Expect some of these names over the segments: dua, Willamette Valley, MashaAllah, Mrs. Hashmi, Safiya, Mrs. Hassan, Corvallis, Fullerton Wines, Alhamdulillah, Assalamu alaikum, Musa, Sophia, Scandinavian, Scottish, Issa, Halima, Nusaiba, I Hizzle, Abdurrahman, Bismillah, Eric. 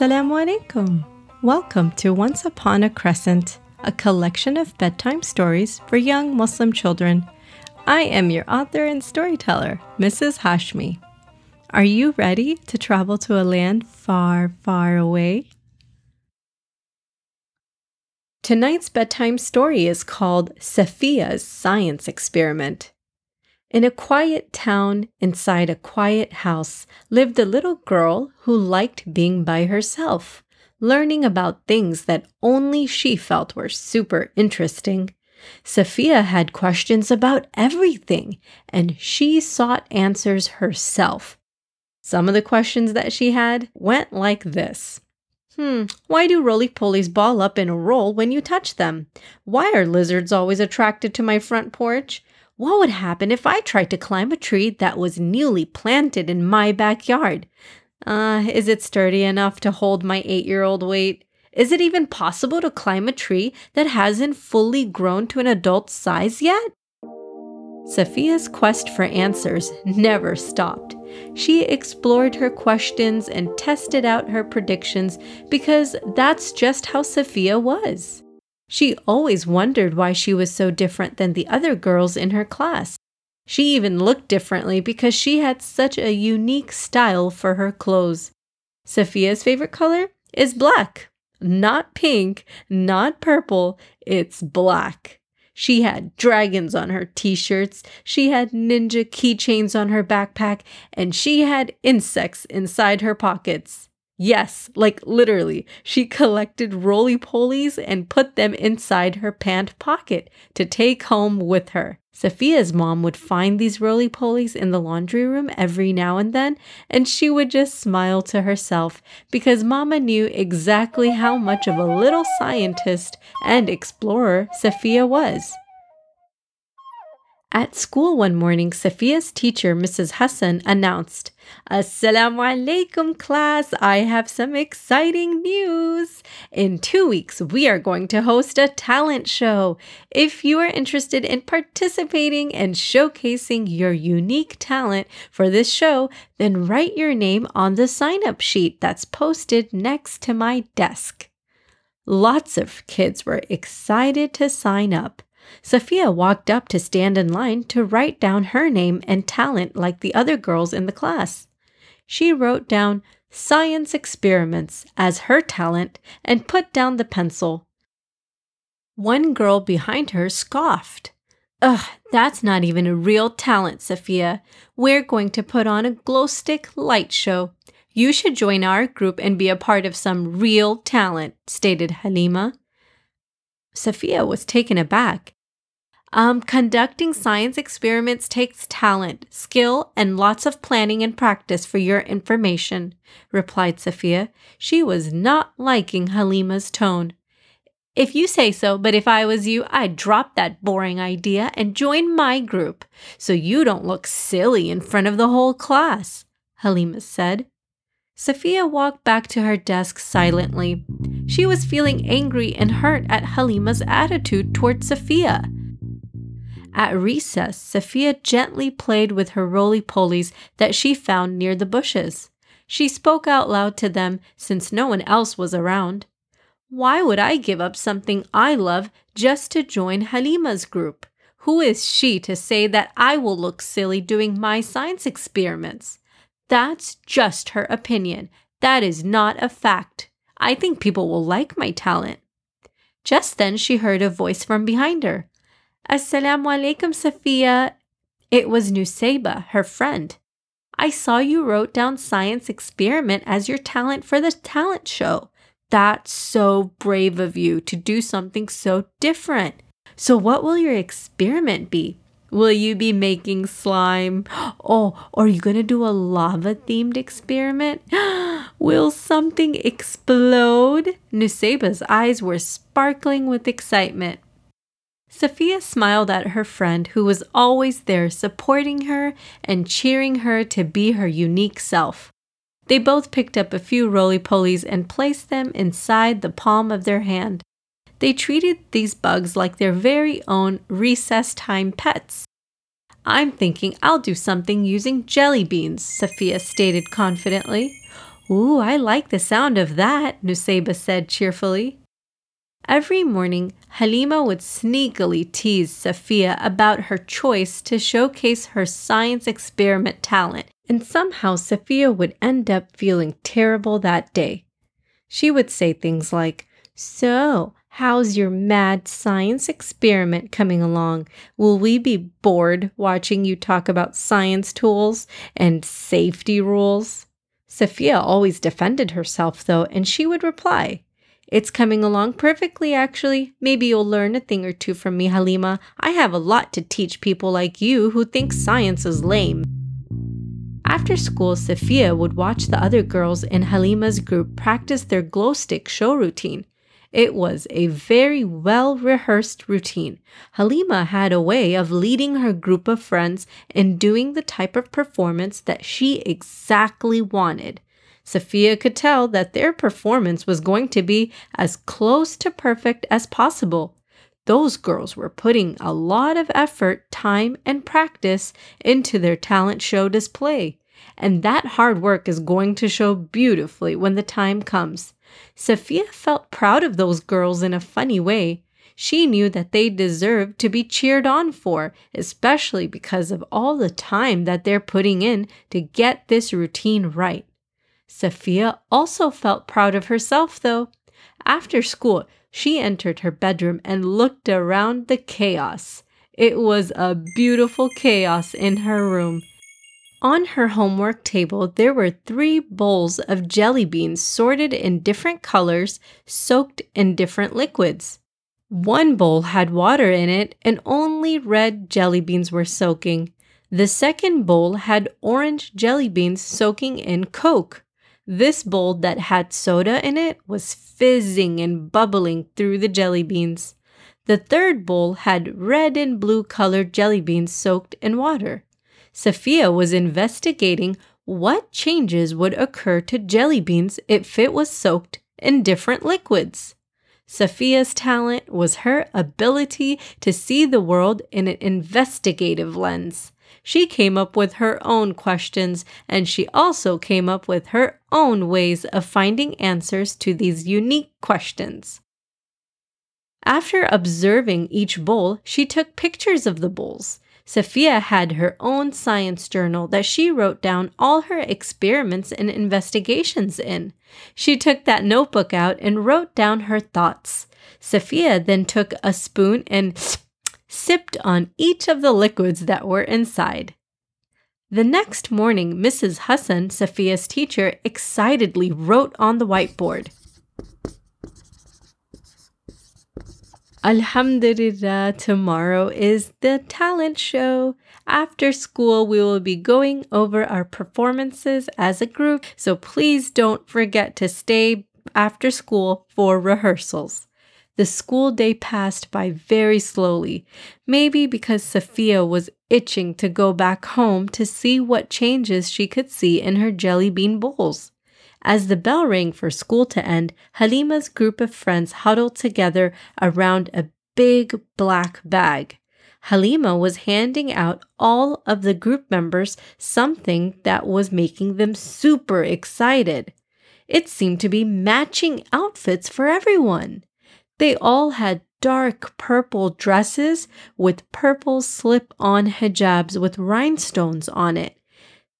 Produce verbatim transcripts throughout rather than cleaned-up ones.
Assalamu alaikum. Welcome to Once Upon a Crescent, a collection of bedtime stories for young Muslim children. I am your author and storyteller, Missus Hashmi. Are you ready to travel to a land far, far away? Tonight's bedtime story is called Safiya's Science Experiment. In a quiet town, inside a quiet house, lived a little girl who liked being by herself, learning about things that only she felt were super interesting. Safiya had questions about everything, and she sought answers herself. Some of the questions that she had went like this. Hmm, why do roly-polies ball up in a roll when you touch them? Why are lizards always attracted to my front porch? What would happen if I tried to climb a tree that was newly planted in my backyard? Uh, is it sturdy enough to hold my eight-year-old weight? Is it even possible to climb a tree that hasn't fully grown to an adult size yet? Safiya's quest for answers never stopped. She explored her questions and tested out her predictions because that's just how Safiya was. She always wondered why she was so different than the other girls in her class. She even looked differently because she had such a unique style for her clothes. Safiya's favorite color is black. Not pink, not purple, it's black. She had dragons on her t-shirts, she had ninja keychains on her backpack, and she had insects inside her pockets. Yes, like literally, she collected roly-polies and put them inside her pant pocket to take home with her. Safiya's mom would find these roly-polies in the laundry room every now and then, and she would just smile to herself because Mama knew exactly how much of a little scientist and explorer Safiya was. At school one morning, Safiya's teacher, Missus Hassan, announced, "Assalamu alaikum, class. I have some exciting news. In two weeks, we are going to host a talent show. If you are interested in participating and showcasing your unique talent for this show, then write your name on the sign-up sheet that's posted next to my desk." Lots of kids were excited to sign up. Safiya walked up to stand in line to write down her name and talent like the other girls in the class. She wrote down science experiments as her talent and put down the pencil. One girl behind her scoffed. "Ugh, that's not even a real talent, Safiya. We're going to put on a glow stick light show. You should join our group and be a part of some real talent," stated Halima. Safiya was taken aback. Um, conducting science experiments takes talent, skill, and lots of planning and practice for your information," replied Safiya. She was not liking Halima's tone. "If you say so, but if I was you, I'd drop that boring idea and join my group, so you don't look silly in front of the whole class," Halima said. Safiya walked back to her desk silently. She was feeling angry and hurt at Halima's attitude toward Safiya. At recess, Safiya gently played with her roly-polies that she found near the bushes. She spoke out loud to them since no one else was around. "Why would I give up something I love just to join Halima's group? Who is she to say that I will look silly doing my science experiments? That's just her opinion. That is not a fact. I think people will like my talent." Just then, she heard a voice from behind her. "Assalamu alaikum, Safiya." It was Nusaiba, her friend. "I saw you wrote down science experiment as your talent for the talent show. That's so brave of you to do something so different. So what will your experiment be? Will you be making slime? Oh, are you going to do a lava-themed experiment? Will something explode?" Nusaiba's eyes were sparkling with excitement. Safiya smiled at her friend who was always there supporting her and cheering her to be her unique self. They both picked up a few roly-polies and placed them inside the palm of their hand. They treated these bugs like their very own recess-time pets. "I'm thinking I'll do something using jelly beans," Safiya stated confidently. Ooh, I like the sound of that, Nusaiba said cheerfully. Every morning, Halima would sneakily tease Safiya about her choice to showcase her science experiment talent, and somehow Safiya would end up feeling terrible that day. She would say things like, "So, how's your mad science experiment coming along? Will we be bored watching you talk about science tools and safety rules?" Safiya always defended herself, though, and she would reply, "It's coming along perfectly, actually. Maybe you'll learn a thing or two from me, Halima. I have a lot to teach people like you who think science is lame." After school, Safiya would watch the other girls in Halima's group practice their glow stick show routine. It was a very well-rehearsed routine. Halima had a way of leading her group of friends in doing the type of performance that she exactly wanted. Safiya could tell that their performance was going to be as close to perfect as possible. Those girls were putting a lot of effort, time, and practice into their talent show display. And that hard work is going to show beautifully when the time comes. Safiya felt proud of those girls in a funny way. She knew that they deserved to be cheered on for, especially because of all the time that they're putting in to get this routine right. Safiya also felt proud of herself, though. After school, she entered her bedroom and looked around the chaos. It was a beautiful chaos in her room. On her homework table, there were three bowls of jelly beans sorted in different colors, soaked in different liquids. One bowl had water in it, and only red jelly beans were soaking. The second bowl had orange jelly beans soaking in Coke. This bowl that had soda in it was fizzing and bubbling through the jelly beans. The third bowl had red and blue colored jelly beans soaked in water. Safiya was investigating what changes would occur to jelly beans if it was soaked in different liquids. Safiya's talent was her ability to see the world in an investigative lens. She came up with her own questions, and she also came up with her own ways of finding answers to these unique questions. After observing each bowl, she took pictures of the bowls. Safiya had her own science journal that she wrote down all her experiments and investigations in. She took that notebook out and wrote down her thoughts. Safiya then took a spoon and sipped on each of the liquids that were inside. The next morning, Missus Hassan, Safiya's teacher, excitedly wrote on the whiteboard, "Alhamdulillah, tomorrow is the talent show. After school, we will be going over our performances as a group, so please don't forget to stay after school for rehearsals." The school day passed by very slowly, maybe because Safiya was itching to go back home to see what changes she could see in her jelly bean bowls. As the bell rang for school to end, Halima's group of friends huddled together around a big black bag. Halima was handing out all of the group members something that was making them super excited. It seemed to be matching outfits for everyone. They all had dark purple dresses with purple slip-on hijabs with rhinestones on it.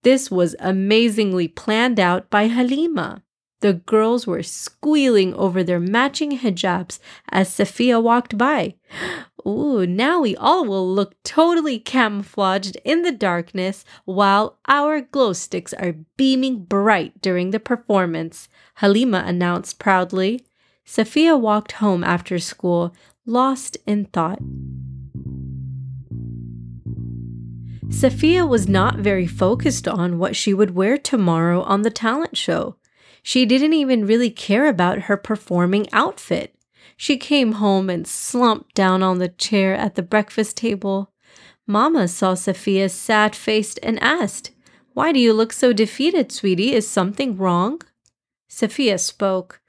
This was amazingly planned out by Halima. The girls were squealing over their matching hijabs as Safiya walked by. "Ooh, now we all will look totally camouflaged in the darkness while our glow sticks are beaming bright during the performance," Halima announced proudly. Safiya walked home after school, lost in thought. Safiya was not very focused on what she would wear tomorrow on the talent show. She didn't even really care about her performing outfit. She came home and slumped down on the chair at the breakfast table. Mama saw Safiya sad-faced and asked, "Why do you look so defeated, sweetie? Is something wrong?" Safiya spoke,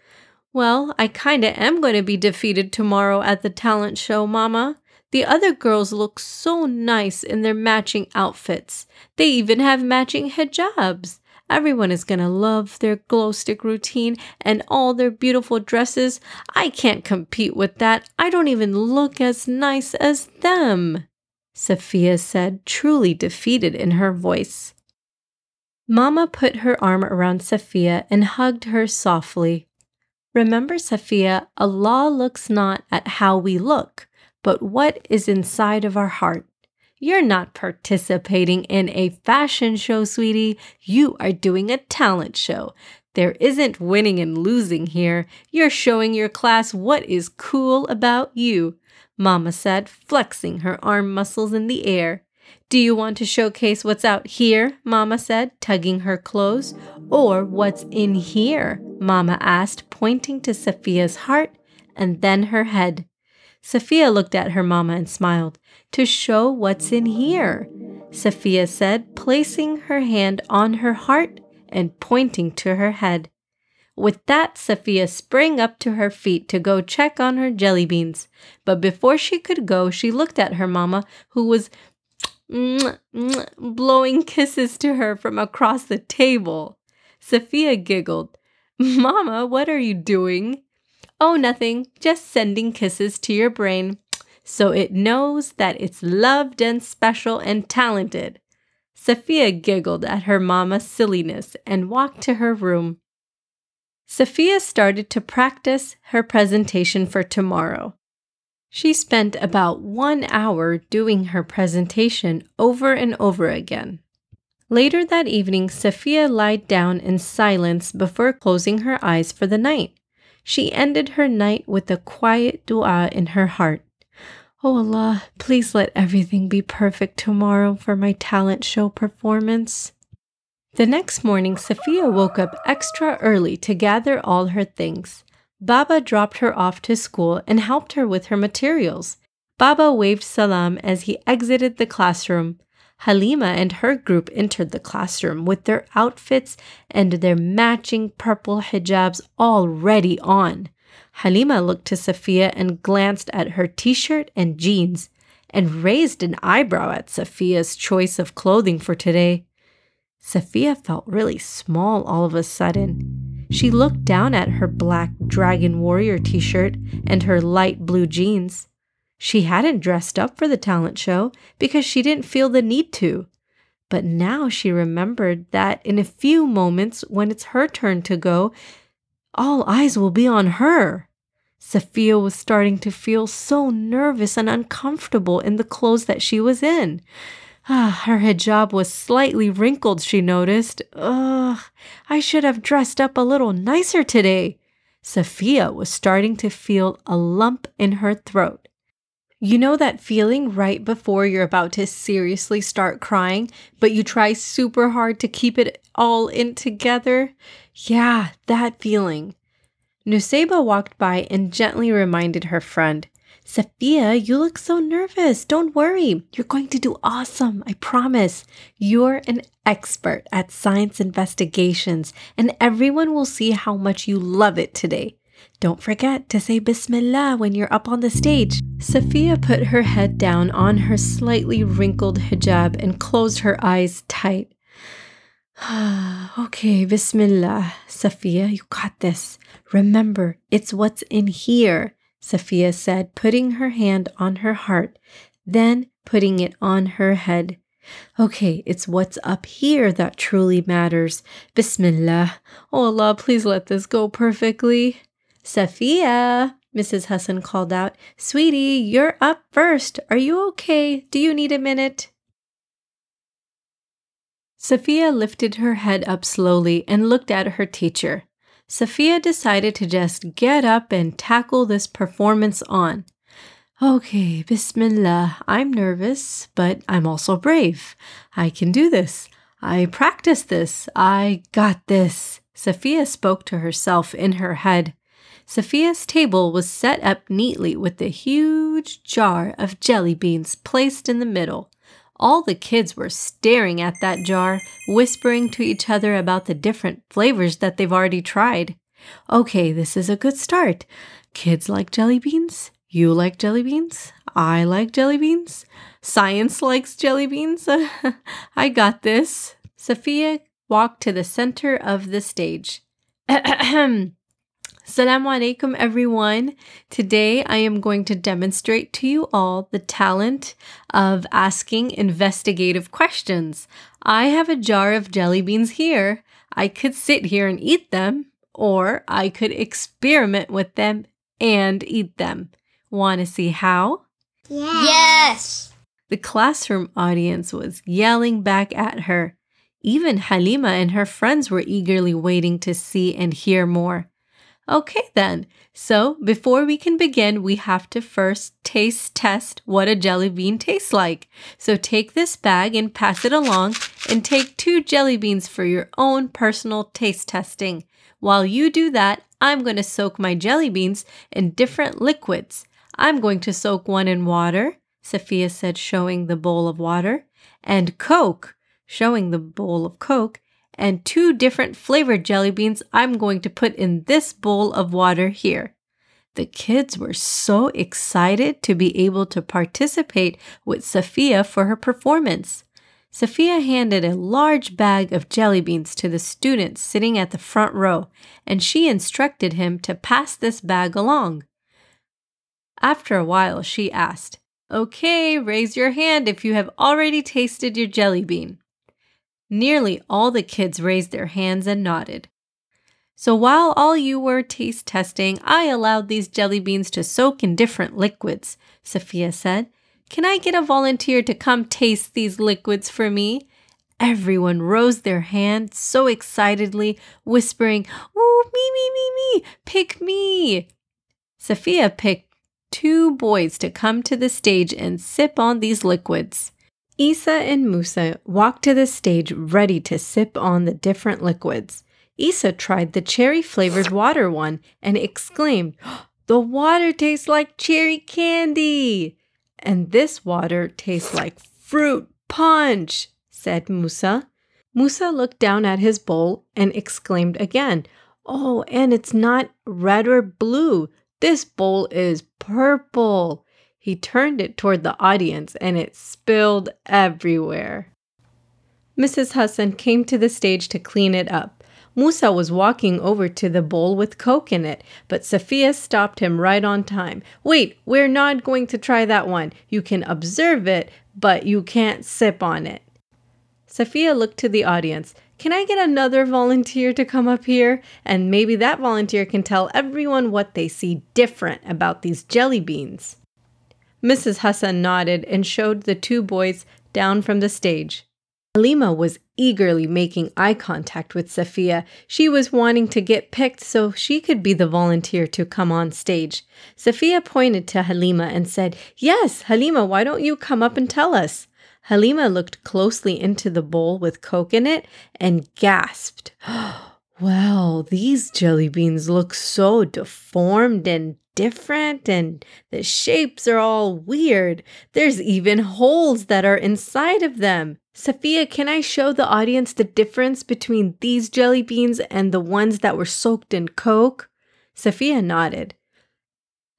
"Well, I kinda am going to be defeated tomorrow at the talent show, Mama. The other girls look so nice in their matching outfits. They even have matching hijabs. Everyone is going to love their glow stick routine and all their beautiful dresses. I can't compete with that. I don't even look as nice as them," Safiya said, truly defeated in her voice. Mama put her arm around Safiya and hugged her softly. "Remember, Safiya, Allah looks not at how we look, but what is inside of our heart. You're not participating in a fashion show, sweetie. You are doing a talent show. There isn't winning and losing here. You're showing your class what is cool about you," Mama said, flexing her arm muscles in the air. "Do you want to showcase what's out here?" Mama said, tugging her clothes. "Or what's in here?" Mama asked, pointing to Safiya's heart and then her head. Safiya looked at her mama and smiled. "To show what's in here," Safiya said, placing her hand on her heart and pointing to her head. With that, Safiya sprang up to her feet to go check on her jelly beans. But before she could go, she looked at her mama, who was blowing kisses to her from across the table. Safiya giggled. "Mama, what are you doing?" "Oh, nothing, just sending kisses to your brain, so it knows that it's loved and special and talented." Safiya giggled at her mama's silliness and walked to her room. Safiya started to practice her presentation for tomorrow. She spent about one hour doing her presentation over and over again. Later that evening, Safiya lied down in silence before closing her eyes for the night. She ended her night with a quiet dua in her heart. "Oh Allah, please let everything be perfect tomorrow for my talent show performance." The next morning, Safiya woke up extra early to gather all her things. Baba dropped her off to school and helped her with her materials. Baba waved salam as he exited the classroom. Halima and her group entered the classroom with their outfits and their matching purple hijabs already on. Halima looked to Safiya and glanced at her t-shirt and jeans and raised an eyebrow at Safiya's choice of clothing for today. Safiya felt really small all of a sudden. She looked down at her black Dragon Warrior t-shirt and her light blue jeans. She hadn't dressed up for the talent show because she didn't feel the need to. But now she remembered that in a few moments, when it's her turn to go, all eyes will be on her. Safiya was starting to feel so nervous and uncomfortable in the clothes that she was in. Ah, her hijab was slightly wrinkled, she noticed. Ugh, I should have dressed up a little nicer today. Safiya was starting to feel a lump in her throat. You know that feeling right before you're about to seriously start crying, but you try super hard to keep it all in together? Yeah, that feeling. Nusaiba walked by and gently reminded her friend, "Safiya, you look so nervous. Don't worry. You're going to do awesome, I promise. You're an expert at science investigations, and everyone will see how much you love it today. Don't forget to say Bismillah when you're up on the stage." Safiya put her head down on her slightly wrinkled hijab and closed her eyes tight. "Okay, Bismillah, Safiya, you got this. Remember, it's what's in here," Safiya said, putting her hand on her heart, then putting it on her head. "Okay, it's what's up here that truly matters. Bismillah. Oh Allah, please let this go perfectly." "Safiya," Missus Hassan called out. "Sweetie, you're up first. Are you okay? Do you need a minute?" Safiya lifted her head up slowly and looked at her teacher. Safiya decided to just get up and tackle this performance on. "Okay, Bismillah. I'm nervous, but I'm also brave. I can do this. I practiced this. I got this," Safiya spoke to herself in her head. Safiya's table was set up neatly with a huge jar of jelly beans placed in the middle. All the kids were staring at that jar, whispering to each other about the different flavors that they've already tried. "Okay, this is a good start. Kids like jelly beans. You like jelly beans? I like jelly beans. Science likes jelly beans. I got this." Safiya walked to the center of the stage. Assalamu alaikum, everyone. Today I am going to demonstrate to you all the talent of asking investigative questions. I have a jar of jelly beans here. I could sit here and eat them, or I could experiment with them and eat them. Want to see how? Yes. yes. The classroom audience was yelling back at her. Even Halima and her friends were eagerly waiting to see and hear more. Okay then, so before we can begin, we have to first taste test what a jelly bean tastes like. So take this bag and pass it along and take two jelly beans for your own personal taste testing. While you do that, I'm going to soak my jelly beans in different liquids. I'm going to soak one in water, Sophia said, showing the bowl of water, and Coke, showing the bowl of Coke, and two different flavored jelly beans I'm going to put in this bowl of water here. The kids were so excited to be able to participate with Sophia for her performance. Sophia handed a large bag of jelly beans to the student sitting at the front row, and she instructed him to pass this bag along. After a while, she asked, "Okay, raise your hand if you have already tasted your jelly bean." Nearly all the kids raised their hands and nodded. So while all you were taste testing, I allowed these jelly beans to soak in different liquids, Sophia said. Can I get a volunteer to come taste these liquids for me? Everyone rose their hand so excitedly, whispering, "Ooh, me, me, me, me, pick me." Sophia picked two boys to come to the stage and sip on these liquids. Issa and Musa walked to the stage ready to sip on the different liquids. Issa tried the cherry-flavored water one and exclaimed, "The water tastes like cherry candy!" "And this water tastes like fruit punch," said Musa. Musa looked down at his bowl and exclaimed again, "Oh, and it's not red or blue. This bowl is purple." He turned it toward the audience and it spilled everywhere. Missus Hassan came to the stage to clean it up. Musa was walking over to the bowl with Coke in it, but Safiya stopped him right on time. "Wait, we're not going to try that one. You can observe it, but you can't sip on it." Safiya looked to the audience. "Can I get another volunteer to come up here? And maybe that volunteer can tell everyone what they see different about these jelly beans." Missus Hassan nodded and showed the two boys down from the stage. Halima was eagerly making eye contact with Safiya. She was wanting to get picked so she could be the volunteer to come on stage. Safiya pointed to Halima and said, "Yes, Halima, why don't you come up and tell us?" Halima looked closely into the bowl with Coke in it and gasped, "Well, these jelly beans look so deformed and different, and the shapes are all weird. There's even holes that are inside of them. Safiya, can I show the audience the difference between these jelly beans and the ones that were soaked in Coke?" Safiya nodded.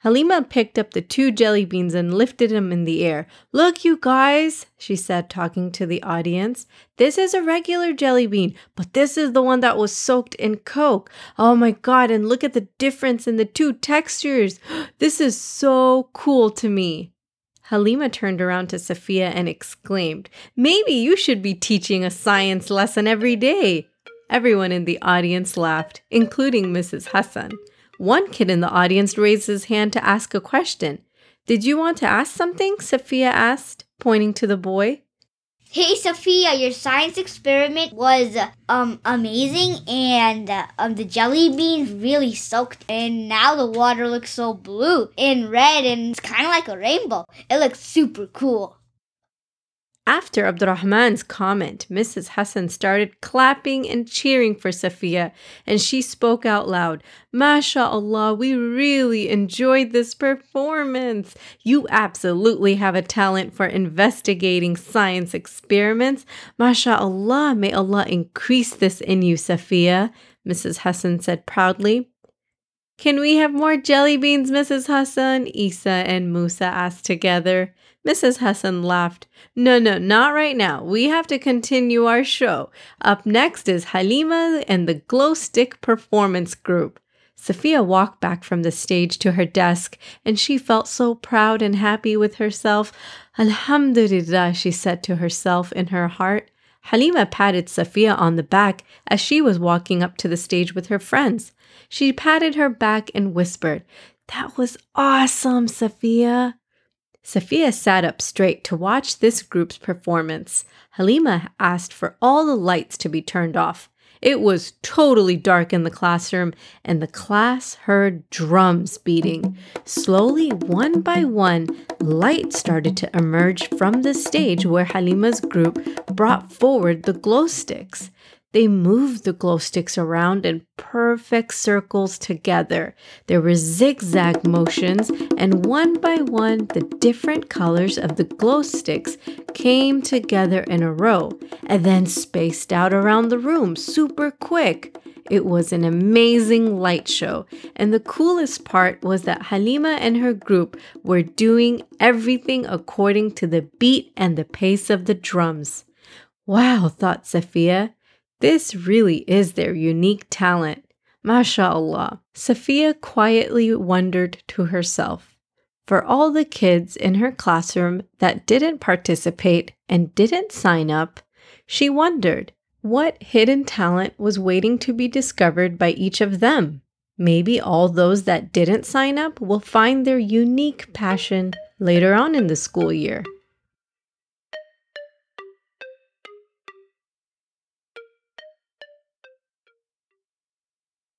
Halima picked up the two jelly beans and lifted them in the air. "Look, you guys," she said, talking to the audience. "This is a regular jelly bean, but this is the one that was soaked in Coke. Oh my God, and look at the difference in the two textures. This is so cool to me." Halima turned around to Safiya and exclaimed, "Maybe you should be teaching a science lesson every day." Everyone in the audience laughed, including Missus Hassan. One kid in the audience raised his hand to ask a question. "Did you want to ask something?" Safiya asked, pointing to the boy. "Hey, Safiya, your science experiment was um amazing, and uh, um the jelly beans really soaked, and now the water looks so blue and red, and it's kind of like a rainbow. It looks super cool." After Abdurrahman's comment, Missus Hassan started clapping and cheering for Safiya, and she spoke out loud, "MashaAllah, we really enjoyed this performance. You absolutely have a talent for investigating science experiments. MashaAllah, may Allah increase this in you, Safiya," Missus Hassan said proudly. "Can we have more jelly beans, Missus Hassan?" Issa and Musa asked together. Missus Hassan laughed. No, no, not right now. We have to continue our show. Up next is Halima and the glow stick performance group. Safiya walked back from the stage to her desk, and she felt so proud and happy with herself. Alhamdulillah, she said to herself in her heart. Halima patted Safiya on the back as she was walking up to the stage with her friends. She patted her back and whispered, "That was awesome, Safiya." Safiya sat up straight to watch this group's performance. Halima asked for all the lights to be turned off. It was totally dark in the classroom, and the class heard drums beating. Slowly, one by one, light started to emerge from the stage where Halima's group brought forward the glow sticks. They moved the glow sticks around in perfect circles together. There were zigzag motions, and one by one, the different colors of the glow sticks came together in a row and then spaced out around the room super quick. It was an amazing light show, and the coolest part was that Halima and her group were doing everything according to the beat and the pace of the drums. Wow, thought Safiya. This really is their unique talent. MashaAllah. Safiya quietly wondered to herself. For all the kids in her classroom that didn't participate and didn't sign up, she wondered what hidden talent was waiting to be discovered by each of them. Maybe all those that didn't sign up will find their unique passion later on in the school year.